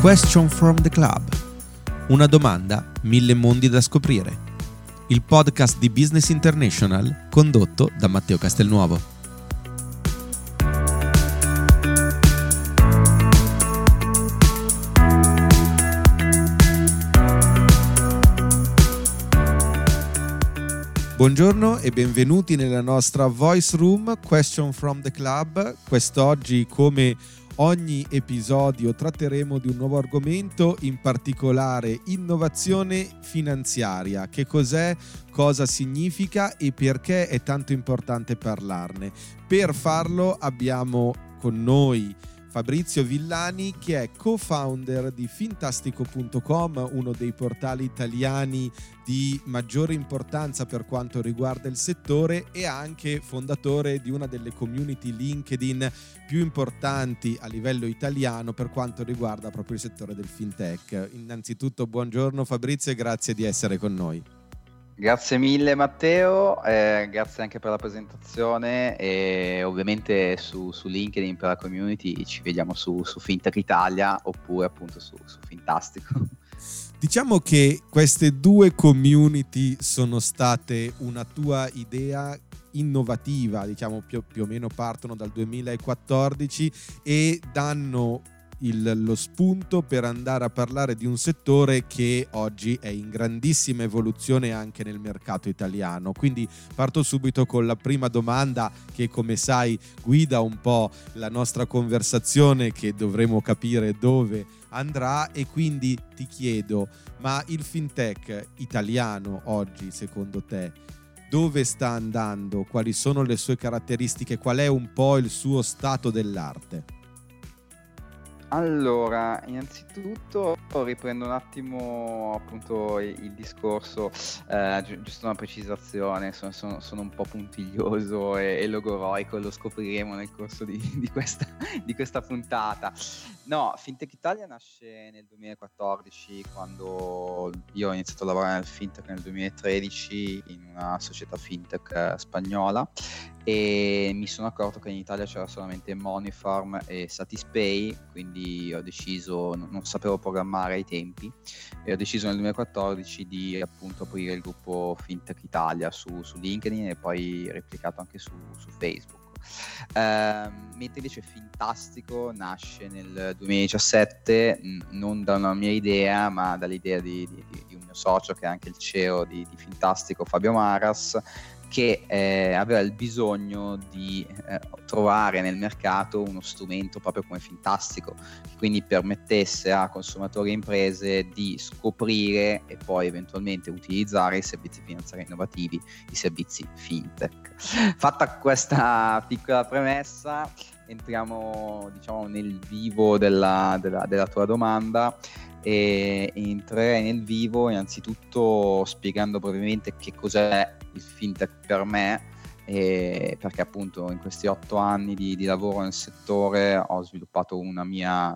Question from the Club. Una domanda, 1000 mondi da scoprire. Il podcast di Business International condotto da Matteo Castelnuovo. Buongiorno e benvenuti nella nostra Voice Room Question from the Club. Quest'oggi, come ogni episodio, tratteremo di un nuovo argomento, in particolare innovazione finanziaria. Che cos'è? Cosa significa e perché è tanto importante parlarne? Per farlo abbiamo con noi Fabrizio Villani, che è co-founder di Fintastico.com, uno dei portali italiani di maggiore importanza per quanto riguarda il settore, e anche fondatore di una delle community LinkedIn più importanti a livello italiano per quanto riguarda proprio il settore del fintech. Innanzitutto buongiorno Fabrizio e grazie di essere con noi. Grazie mille Matteo, grazie anche per la presentazione e ovviamente su LinkedIn per la community ci vediamo su Fintech Italia oppure appunto su Fintastico. Diciamo che queste due community sono state una tua idea innovativa, diciamo più o meno partono dal 2014 e danno lo spunto per andare a parlare di un settore che oggi è in grandissima evoluzione anche nel mercato italiano. Quindi parto subito con la prima domanda che, come sai, guida un po' la nostra conversazione, che dovremo capire dove andrà, e quindi ti chiedo: ma il fintech italiano oggi, secondo te, dove sta andando? Quali sono le sue caratteristiche? Qual è un po' il suo stato dell'arte? Allora, innanzitutto riprendo un attimo appunto il discorso, giusto una precisazione, sono un po' puntiglioso e logoroico, lo scopriremo nel corso di questa puntata. No, Fintech Italia nasce nel 2014, quando io ho iniziato a lavorare nel fintech nel 2013 in una società fintech spagnola, e mi sono accorto che in Italia c'era solamente Moneyfarm e Satispay, quindi ho deciso, non sapevo programmare ai tempi, e ho deciso nel 2014 di appunto aprire il gruppo Fintech Italia su LinkedIn e poi replicato anche su Facebook. Mentre invece Fintastico nasce nel 2017 non da una mia idea, ma dall'idea di un mio socio che è anche il CEO di Fintastico, Fabio Maras, che aveva il bisogno di trovare nel mercato uno strumento proprio come Fintastico, che quindi permettesse a consumatori e imprese di scoprire e poi eventualmente utilizzare i servizi finanziari innovativi, i servizi fintech. Fatta questa piccola premessa, entriamo diciamo nel vivo della tua domanda. E entrerei nel vivo innanzitutto spiegando brevemente che cos'è il fintech per me, perché appunto in questi 8 anni di lavoro nel settore ho sviluppato una mia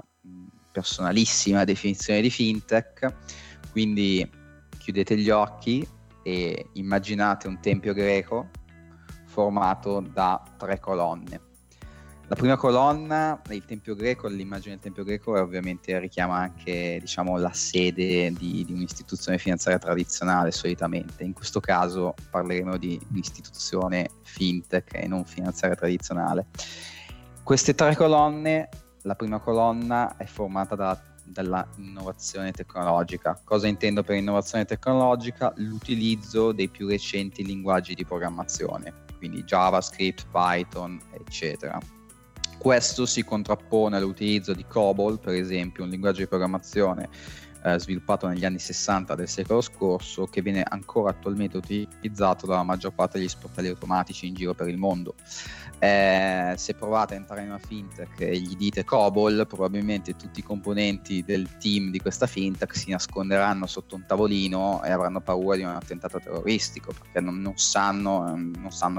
personalissima definizione di fintech. Quindi chiudete gli occhi e immaginate un tempio greco formato da 3 colonne. La prima colonna, il tempio greco, l'immagine del tempio greco ovviamente richiama anche diciamo la sede di un'istituzione finanziaria tradizionale solitamente. In questo caso parleremo di un'istituzione fintech e non finanziaria tradizionale. Queste 3 colonne, la prima colonna è formata dalla innovazione tecnologica. Cosa intendo per innovazione tecnologica? L'utilizzo dei più recenti linguaggi di programmazione, quindi JavaScript, Python, eccetera. Questo si contrappone all'utilizzo di COBOL, per esempio, un linguaggio di programmazione sviluppato negli anni 60 del secolo scorso, che viene ancora attualmente utilizzato dalla maggior parte degli sportelli automatici in giro per il mondo. Se provate a entrare in una fintech e gli dite COBOL, probabilmente tutti i componenti del team di questa fintech si nasconderanno sotto un tavolino e avranno paura di un attentato terroristico, perché non sanno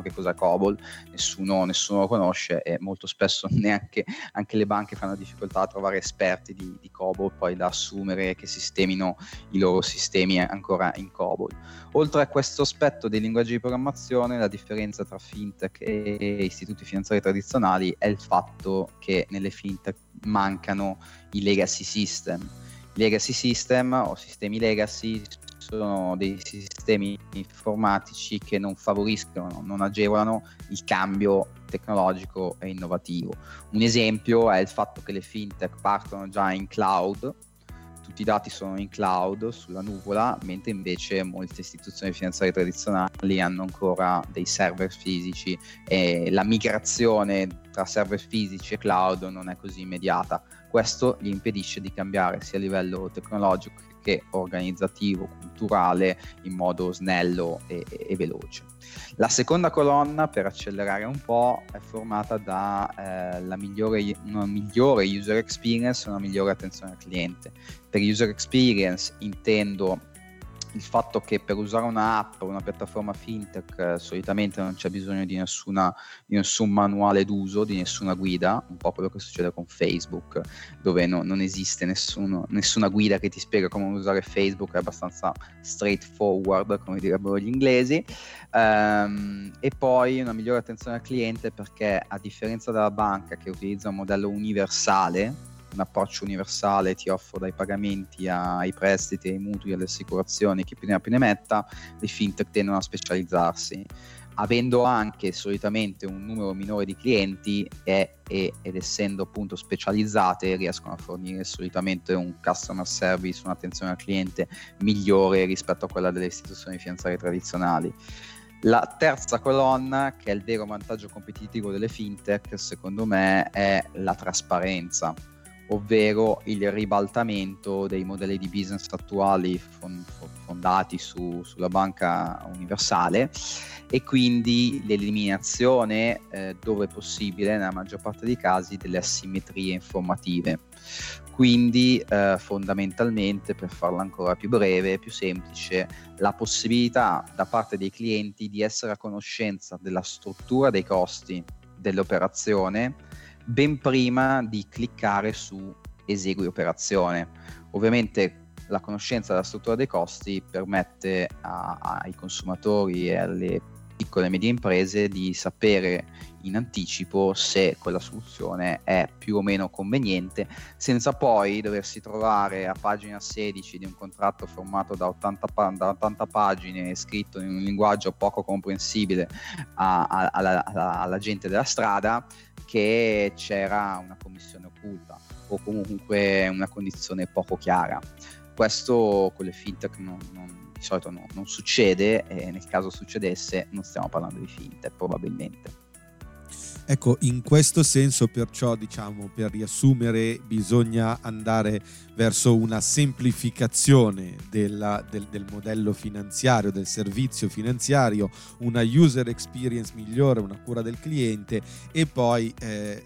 che cos'è COBOL, nessuno lo conosce, e molto spesso neanche le banche fanno difficoltà a trovare esperti di COBOL poi da assumere, che sistemino i loro sistemi ancora in COBOL. Oltre a questo aspetto dei linguaggi di programmazione, la differenza tra fintech e istituti finanziari tradizionali è il fatto che nelle fintech mancano i legacy system. I legacy system o sistemi legacy sono dei sistemi informatici che non favoriscono, non agevolano il cambio tecnologico e innovativo. Un esempio è il fatto che le fintech partono già in cloud, tutti i dati sono in cloud, sulla nuvola, mentre invece molte istituzioni finanziarie tradizionali hanno ancora dei server fisici e la migrazione tra server fisici e cloud non è così immediata. Questo gli impedisce di cambiare sia a livello tecnologico che organizzativo, culturale, in modo snello e veloce. La seconda colonna, per accelerare un po', è formata da una migliore user experience e una migliore attenzione al cliente. Per user experience intendo il fatto che per usare un'app o una piattaforma fintech solitamente non c'è bisogno di nessun manuale d'uso, di nessuna guida, un po' quello che succede con Facebook, dove non esiste nessuna guida che ti spiega come usare Facebook, è abbastanza straightforward, come direbbero gli inglesi. E poi una migliore attenzione al cliente, perché a differenza della banca che utilizza un modello universale, un approccio universale, ti offro dai pagamenti ai prestiti, ai mutui, alle assicurazioni, chi più ne metta, le fintech tendono a specializzarsi, avendo anche solitamente un numero minore di clienti ed essendo appunto specializzate riescono a fornire solitamente un customer service, un'attenzione al cliente migliore rispetto a quella delle istituzioni finanziarie tradizionali. La terza colonna, che è il vero vantaggio competitivo delle fintech, secondo me, è la trasparenza, ovvero il ribaltamento dei modelli di business attuali fondati sulla banca universale, e quindi l'eliminazione, dove possibile, nella maggior parte dei casi, delle asimmetrie informative. Quindi fondamentalmente, per farla ancora più breve e più semplice, la possibilità da parte dei clienti di essere a conoscenza della struttura dei costi dell'operazione ben prima di cliccare su esegui operazione. Ovviamente la conoscenza della struttura dei costi permette ai consumatori e alle piccole e medie imprese di sapere in anticipo se quella soluzione è più o meno conveniente, senza poi doversi trovare a pagina 16 di un contratto formato da 80 pagine scritto in un linguaggio poco comprensibile alla gente della strada, che c'era una commissione occulta o comunque una condizione poco chiara. Questo con le fintech di solito non succede, e nel caso succedesse non stiamo parlando di fintech probabilmente. Ecco, in questo senso perciò, diciamo, per riassumere, bisogna andare verso una semplificazione del modello finanziario, del servizio finanziario, una user experience migliore, una cura del cliente e poi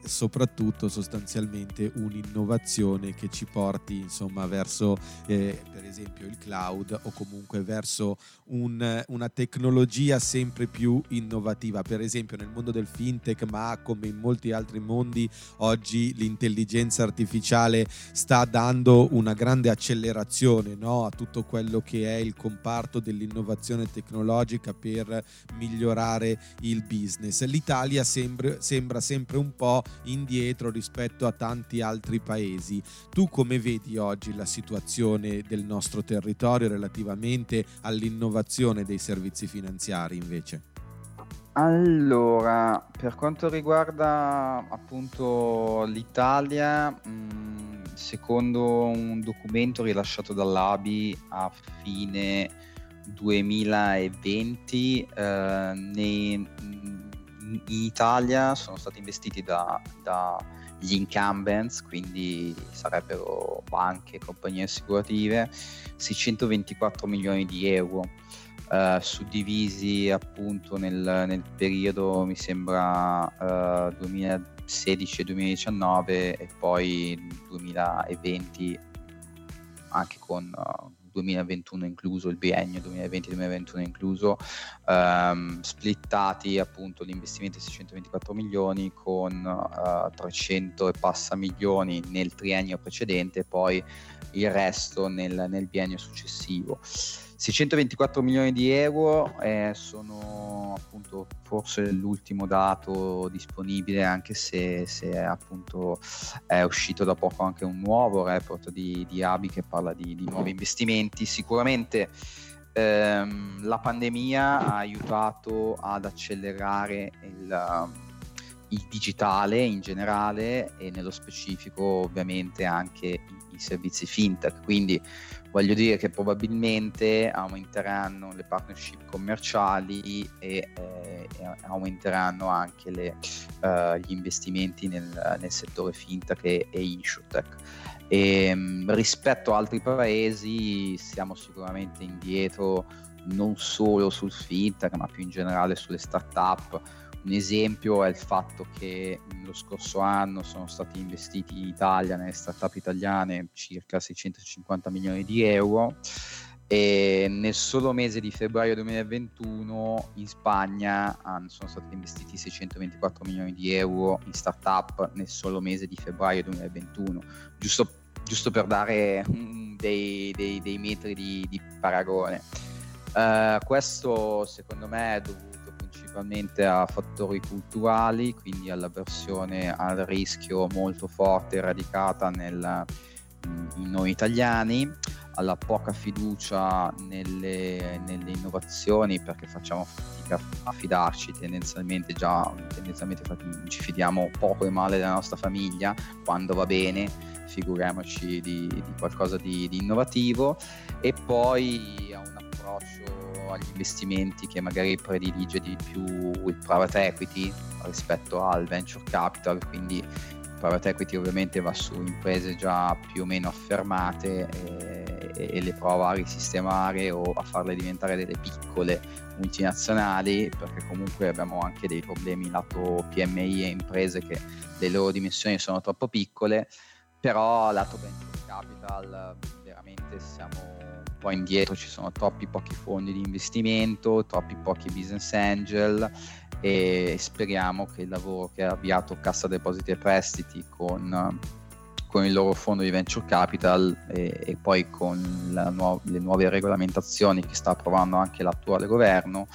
soprattutto sostanzialmente un'innovazione che ci porti, insomma, verso per esempio il cloud, o comunque verso una tecnologia sempre più innovativa. Per esempio nel mondo del fintech, ma come in molti altri mondi oggi, l'intelligenza artificiale sta dando una grande accelerazione, no, a tutto quello che è il comparto dell'innovazione tecnologica per migliorare il business. L'Italia sembra sempre un po' indietro rispetto a tanti altri paesi. Tu come vedi oggi la situazione del nostro territorio relativamente all'innovazione dei servizi finanziari invece? Allora, per quanto riguarda appunto l'Italia, secondo un documento rilasciato dall'ABI a fine 2020, in Italia sono stati investiti dagli incumbents, quindi sarebbero banche e compagnie assicurative, 624 milioni di euro. Suddivisi appunto nel periodo, mi sembra 2016-2019 e poi 2020, anche con 2021 incluso, il biennio 2020-2021 incluso, splittati appunto l'investimento 624 milioni con 300 e passa milioni nel triennio precedente e poi il resto nel biennio successivo. 624 milioni di euro sono appunto forse l'ultimo dato disponibile, anche se appunto è uscito da poco anche un nuovo report di ABI che parla di nuovi investimenti. Sicuramente la pandemia ha aiutato ad accelerare il digitale in generale e nello specifico ovviamente anche i servizi fintech, quindi voglio dire che probabilmente aumenteranno le partnership commerciali e aumenteranno anche gli investimenti nel settore fintech e insurtech. Rispetto ad altri paesi siamo sicuramente indietro, non solo sul fintech ma più in generale sulle startup. Un esempio è il fatto che lo scorso anno sono stati investiti in Italia, nelle startup italiane, circa 650 milioni di euro e nel solo mese di febbraio 2021 in Spagna sono stati investiti 624 milioni di euro in startup nel solo mese di febbraio 2021, giusto per dare dei metri di paragone. Questo secondo me è dovuto principalmente a fattori culturali, quindi all'avversione al rischio molto forte e radicata in noi italiani, alla poca fiducia nelle innovazioni, perché facciamo fatica a fidarci tendenzialmente ci fidiamo poco e male della nostra famiglia, quando va bene figuriamoci di qualcosa di innovativo, e poi a un approccio agli investimenti che magari predilige di più il private equity rispetto al venture capital, quindi il private equity ovviamente va su imprese già più o meno affermate e le prova a risistemare o a farle diventare delle piccole multinazionali, perché comunque abbiamo anche dei problemi lato PMI e imprese che le loro dimensioni sono troppo piccole, però lato venture capital veramente siamo poi indietro, ci sono troppi pochi fondi di investimento, troppi pochi business angel, e speriamo che il lavoro che ha avviato Cassa Depositi e Prestiti con il loro fondo di venture capital e poi con le nuove regolamentazioni che sta approvando anche l'attuale governo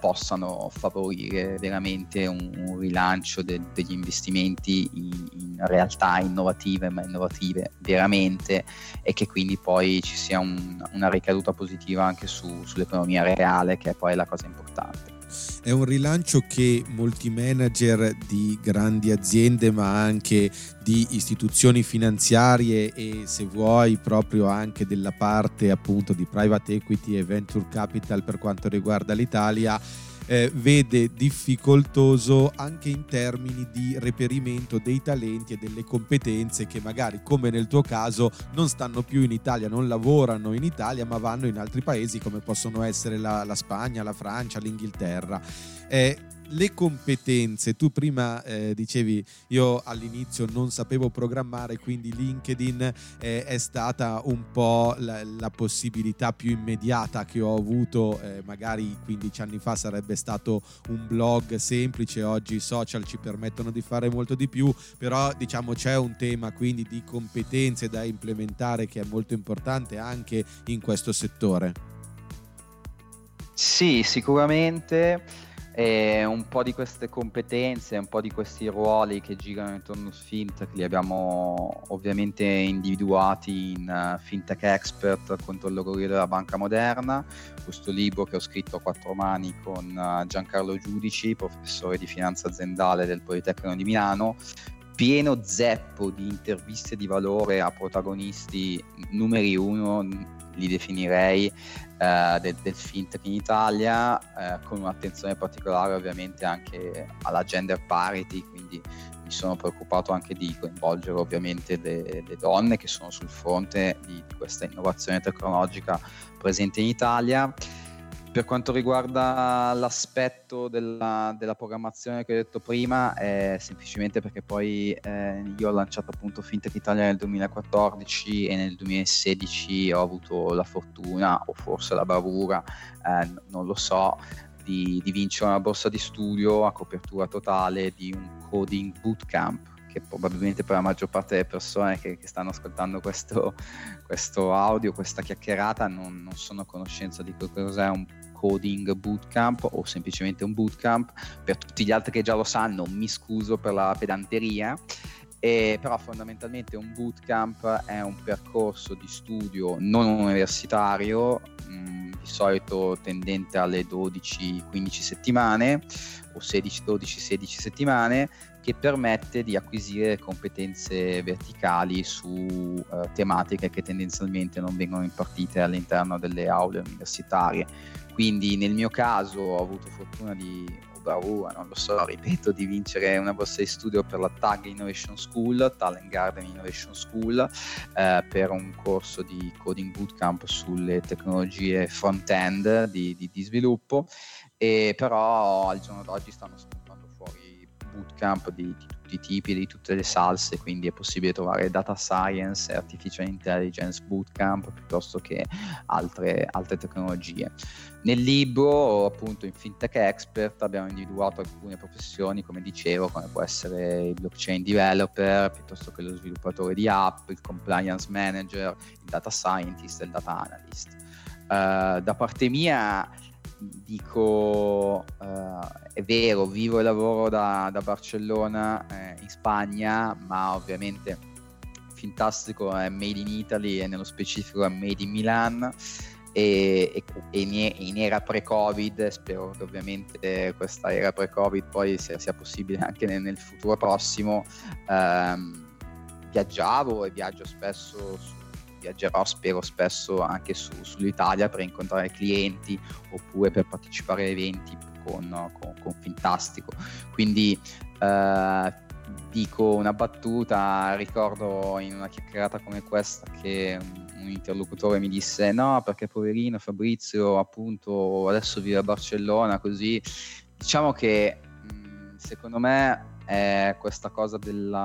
possano favorire veramente un rilancio degli investimenti in realtà innovative, ma innovative veramente, e che quindi poi ci sia una ricaduta positiva anche sull'economia reale, che è poi la cosa importante. È un rilancio che molti manager di grandi aziende ma anche di istituzioni finanziarie e, se vuoi, proprio anche della parte appunto di private equity e venture capital per quanto riguarda l'Italia vede difficoltoso, anche in termini di reperimento dei talenti e delle competenze che magari, come nel tuo caso, non stanno più in Italia, non lavorano in Italia ma vanno in altri paesi come possono essere la Spagna, la Francia, l'Inghilterra. Le competenze, tu prima dicevi io all'inizio non sapevo programmare, quindi LinkedIn è stata un po' la possibilità più immediata che ho avuto, magari 15 anni fa sarebbe stato un blog semplice, oggi i social ci permettono di fare molto di più, però diciamo c'è un tema quindi di competenze da implementare che è molto importante anche in questo settore. Sì, sicuramente. E un po' di queste competenze, un po' di questi ruoli che girano intorno a fintech li abbiamo ovviamente individuati in Fintech Expert contro il logorio della banca moderna, questo libro che ho scritto a quattro mani con Giancarlo Giudici, professore di finanza aziendale del Politecnico di Milano, pieno zeppo di interviste di valore a protagonisti numeri uno, li definirei, del fintech in Italia, con un'attenzione particolare ovviamente anche alla gender parity, quindi mi sono preoccupato anche di coinvolgere ovviamente le donne che sono sul fronte di questa innovazione tecnologica presente in Italia. Per quanto riguarda l'aspetto della programmazione che ho detto prima, è semplicemente perché poi io ho lanciato appunto Fintech Italia nel 2014 e nel 2016 ho avuto la fortuna, o forse la bravura, non lo so, di vincere una borsa di studio a copertura totale di un coding bootcamp, che probabilmente per la maggior parte delle persone che stanno ascoltando questo audio, questa chiacchierata, non sono a conoscenza di cos'è un coding bootcamp o semplicemente un bootcamp. Per tutti gli altri che già lo sanno, mi scuso per la pedanteria. Però fondamentalmente un bootcamp è un percorso di studio non universitario, di solito tendente alle 12-15 settimane o 12-16 settimane, che permette di acquisire competenze verticali su tematiche che tendenzialmente non vengono impartite all'interno delle aule universitarie. Quindi nel mio caso ho avuto fortuna di vincere una borsa di studio per la Talent Garden Innovation School, per un corso di coding bootcamp sulle tecnologie front-end di sviluppo, e però al giorno d'oggi stanno spuntando fuori bootcamp di tutti i tipi, di tutte le salse, quindi è possibile trovare data science, artificial intelligence bootcamp, piuttosto che altre tecnologie. Nel libro, appunto, in FinTech Expert abbiamo individuato alcune professioni, come dicevo, come può essere il blockchain developer, piuttosto che lo sviluppatore di app, il compliance manager, il data scientist e il data analyst. Da parte mia dico, è vero, vivo e lavoro da Barcellona, in Spagna, ma ovviamente Fintastico è made in Italy e nello specifico è made in Milan, e in era pre-Covid, spero che ovviamente questa era pre-Covid poi sia possibile anche nel futuro prossimo. Viaggiavo e viaggio spesso, viaggerò spero spesso anche sull'Italia per incontrare clienti oppure per partecipare a eventi con Fintastico. Quindi dico una battuta, ricordo in una chiacchierata come questa che un interlocutore mi disse: no, perché poverino Fabrizio appunto adesso vive a Barcellona, così diciamo che secondo me questa cosa del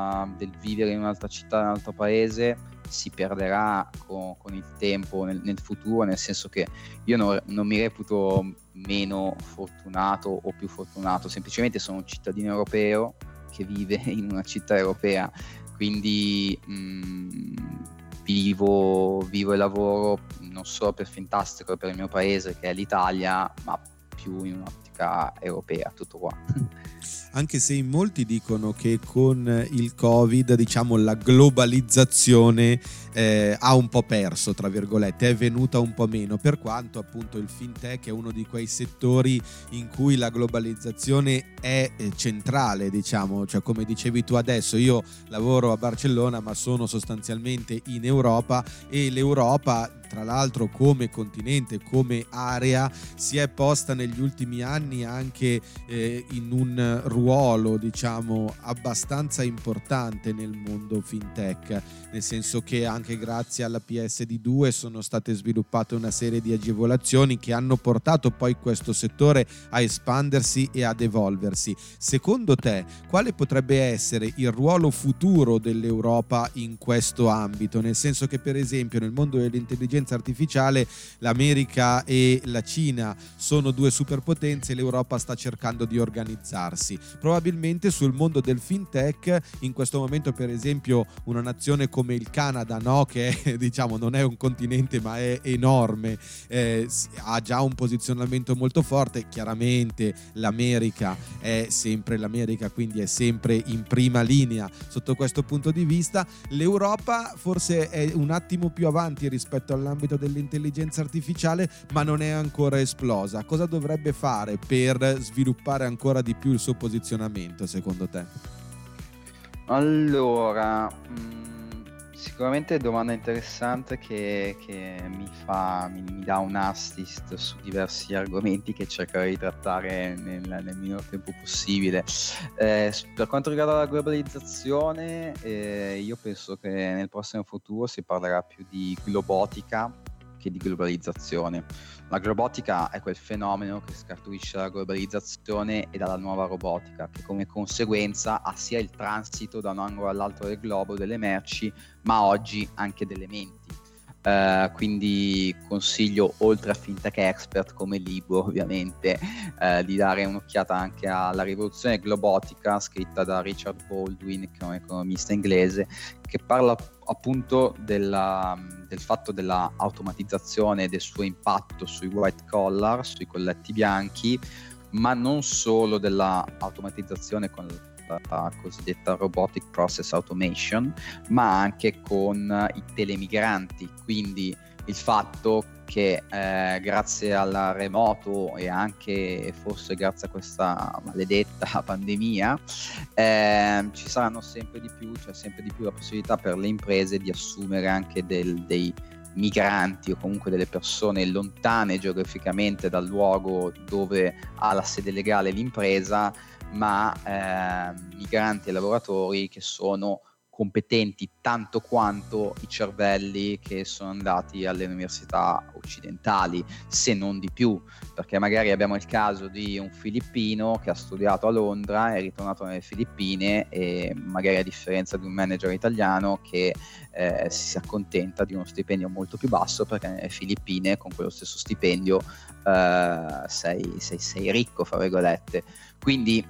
vivere in un'altra città, in un altro paese, si perderà con il tempo nel futuro, nel senso che io non mi reputo meno fortunato o più fortunato, semplicemente sono un cittadino europeo che vive in una città europea, quindi vivo e lavoro non solo per Fintastico e per il mio paese che è l'Italia, ma più in un'ottica europea, tutto qua. Anche se in molti dicono che con il Covid, diciamo, la globalizzazione ha un po' perso, tra virgolette, è venuta un po' meno, per quanto appunto il fintech è uno di quei settori in cui la globalizzazione è centrale, diciamo, cioè come dicevi tu adesso, io lavoro a Barcellona ma sono sostanzialmente in Europa, e l'Europa, tra l'altro, come continente, come area, si è posta negli ultimi anni anche in un ruolo, diciamo, abbastanza importante nel mondo fintech, nel senso che anche grazie alla PSD2 sono state sviluppate una serie di agevolazioni che hanno portato poi questo settore a espandersi e ad evolversi. Secondo te, quale potrebbe essere il ruolo futuro dell'Europa in questo ambito? Nel senso che, per esempio, nel mondo dell'intelligenza artificiale, l'America e la Cina sono due superpotenze e l'Europa sta cercando di organizzarsi. Probabilmente sul mondo del fintech in questo momento, per esempio, una nazione come il Canada, no, che diciamo non è un continente ma è enorme, ha già un posizionamento molto forte. Chiaramente l'America è sempre l'America, quindi è sempre in prima linea sotto questo punto di vista. L'Europa forse è un attimo più avanti rispetto all'ambito dell'intelligenza artificiale, ma non è ancora esplosa. Cosa dovrebbe fare per sviluppare ancora di più il suo posizionamento, secondo te? Allora, sicuramente domanda interessante che mi dà un assist su diversi argomenti che cercherò di trattare nel minor tempo possibile. Per quanto riguarda la globalizzazione, io penso che nel prossimo futuro si parlerà più di globotica che di globalizzazione. L'agrobotica è quel fenomeno che scaturisce dalla globalizzazione e dalla nuova robotica, che come conseguenza ha sia il transito da un angolo all'altro del globo delle merci, ma oggi anche delle menti. Quindi consiglio, oltre a Fintech Expert come libro ovviamente, di dare un'occhiata anche alla rivoluzione globotica scritta da Richard Baldwin, che è un economista inglese, che parla appunto del fatto della automatizzazione e del suo impatto sui white collar, sui colletti bianchi, ma non solo della automatizzazione con la cosiddetta robotic process automation, ma anche con i telemigranti, quindi il fatto che grazie al remoto e anche forse grazie a questa maledetta pandemia ci saranno sempre di più, cioè sempre di più la possibilità per le imprese di assumere anche dei migranti o comunque delle persone lontane geograficamente dal luogo dove ha la sede legale l'impresa, ma migranti e lavoratori che sono competenti tanto quanto i cervelli che sono andati alle università occidentali, se non di più, perché magari abbiamo il caso di un filippino che ha studiato a Londra, è ritornato nelle Filippine e magari, a differenza di un manager italiano che si accontenta di uno stipendio molto più basso, perché nelle Filippine con quello stesso stipendio sei ricco, fra virgolette. Quindi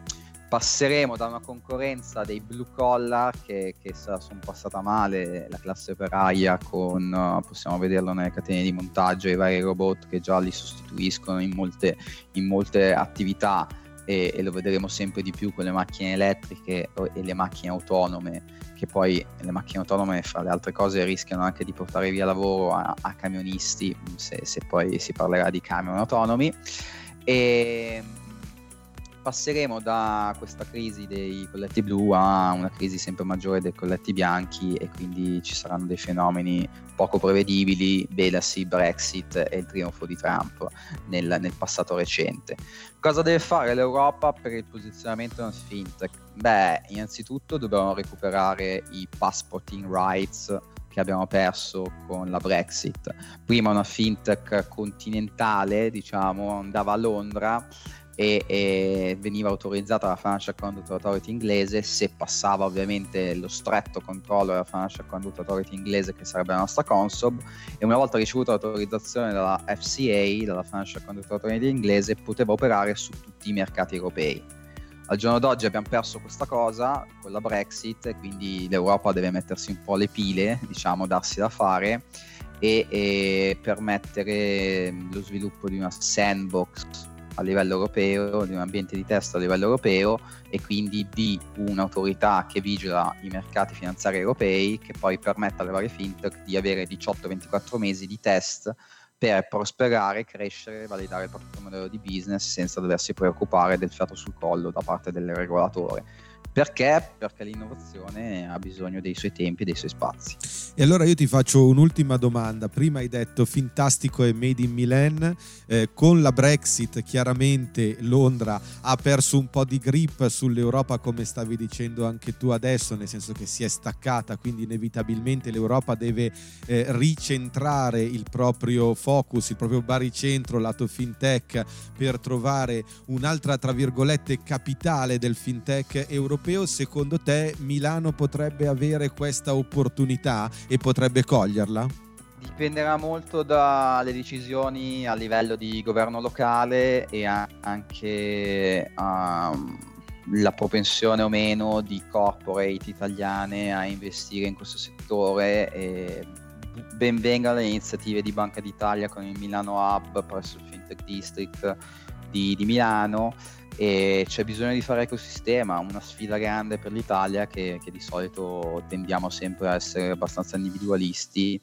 passeremo da una concorrenza dei blue collar che sono passata male, la classe operaia, con, possiamo vederlo nelle catene di montaggio, i vari robot che già li sostituiscono in molte attività, e lo vedremo sempre di più con le macchine elettriche e le macchine autonome, che poi le macchine autonome, fra le altre cose, rischiano anche di portare via lavoro a camionisti, se poi si parlerà di camion autonomi. E passeremo da questa crisi dei colletti blu a una crisi sempre maggiore dei colletti bianchi, e quindi ci saranno dei fenomeni poco prevedibili, vedasi Brexit e il trionfo di Trump nel passato recente. Cosa deve fare l'Europa per il posizionamento della fintech? Beh, innanzitutto dobbiamo recuperare i passporting rights che abbiamo perso con la Brexit. Prima una fintech continentale, diciamo, andava a Londra e veniva autorizzata la Financial Conduct Authority inglese, se passava ovviamente lo stretto controllo della Financial Conduct Authority inglese, che sarebbe la nostra Consob, e una volta ricevuta l'autorizzazione dalla FCA, dalla Financial Conduct Authority inglese, poteva operare su tutti i mercati europei. Al giorno d'oggi abbiamo perso questa cosa con la Brexit, e quindi l'Europa deve mettersi un po' le pile, diciamo, darsi da fare e permettere lo sviluppo di una sandbox a livello europeo, di un ambiente di test a livello europeo, e quindi di un'autorità che vigila i mercati finanziari europei, che poi permetta alle varie fintech di avere 18-24 mesi di test per prosperare, crescere, validare il proprio modello di business senza doversi preoccupare del fiato sul collo da parte del regolatore. Perché? Perché l'innovazione ha bisogno dei suoi tempi e dei suoi spazi. E allora io ti faccio un'ultima domanda. Prima hai detto Fintastico e Made in Milan. Con la Brexit chiaramente Londra ha perso un po' di grip sull'Europa, come stavi dicendo anche tu adesso, nel senso che si è staccata, quindi inevitabilmente l'Europa deve ricentrare il proprio focus, il proprio baricentro lato fintech, per trovare un'altra, tra virgolette, capitale del fintech europeo. Secondo te Milano potrebbe avere questa opportunità e potrebbe coglierla? Dipenderà molto dalle decisioni a livello di governo locale e anche la propensione o meno di corporate italiane a investire in questo settore. Ben vengano le iniziative di Banca d'Italia con il Milano Hub presso il FinTech District di Milano, e c'è bisogno di fare ecosistema, una sfida grande per l'Italia, che di solito tendiamo sempre a essere abbastanza individualisti.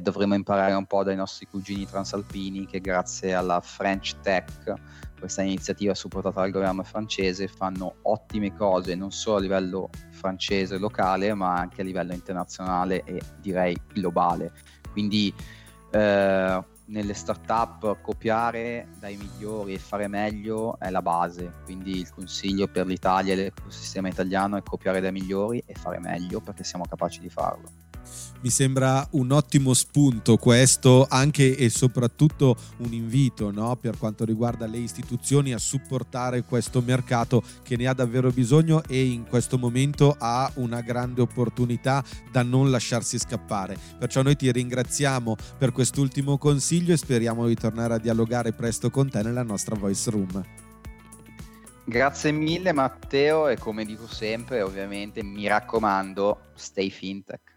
Dovremo imparare un po' dai nostri cugini transalpini, che grazie alla French Tech, questa iniziativa supportata dal governo francese, fanno ottime cose non solo a livello francese locale, ma anche a livello internazionale e direi globale. Quindi nelle startup copiare dai migliori e fare meglio è la base, quindi il consiglio per l'Italia e l'ecosistema italiano è copiare dai migliori e fare meglio, perché siamo capaci di farlo. Mi sembra un ottimo spunto questo, anche e soprattutto un invito, no, per quanto riguarda le istituzioni a supportare questo mercato che ne ha davvero bisogno e in questo momento ha una grande opportunità da non lasciarsi scappare. Perciò noi ti ringraziamo per quest'ultimo consiglio e speriamo di tornare a dialogare presto con te nella nostra Voice Room. Grazie mille Matteo, e come dico sempre, ovviamente, mi raccomando, stay fintech.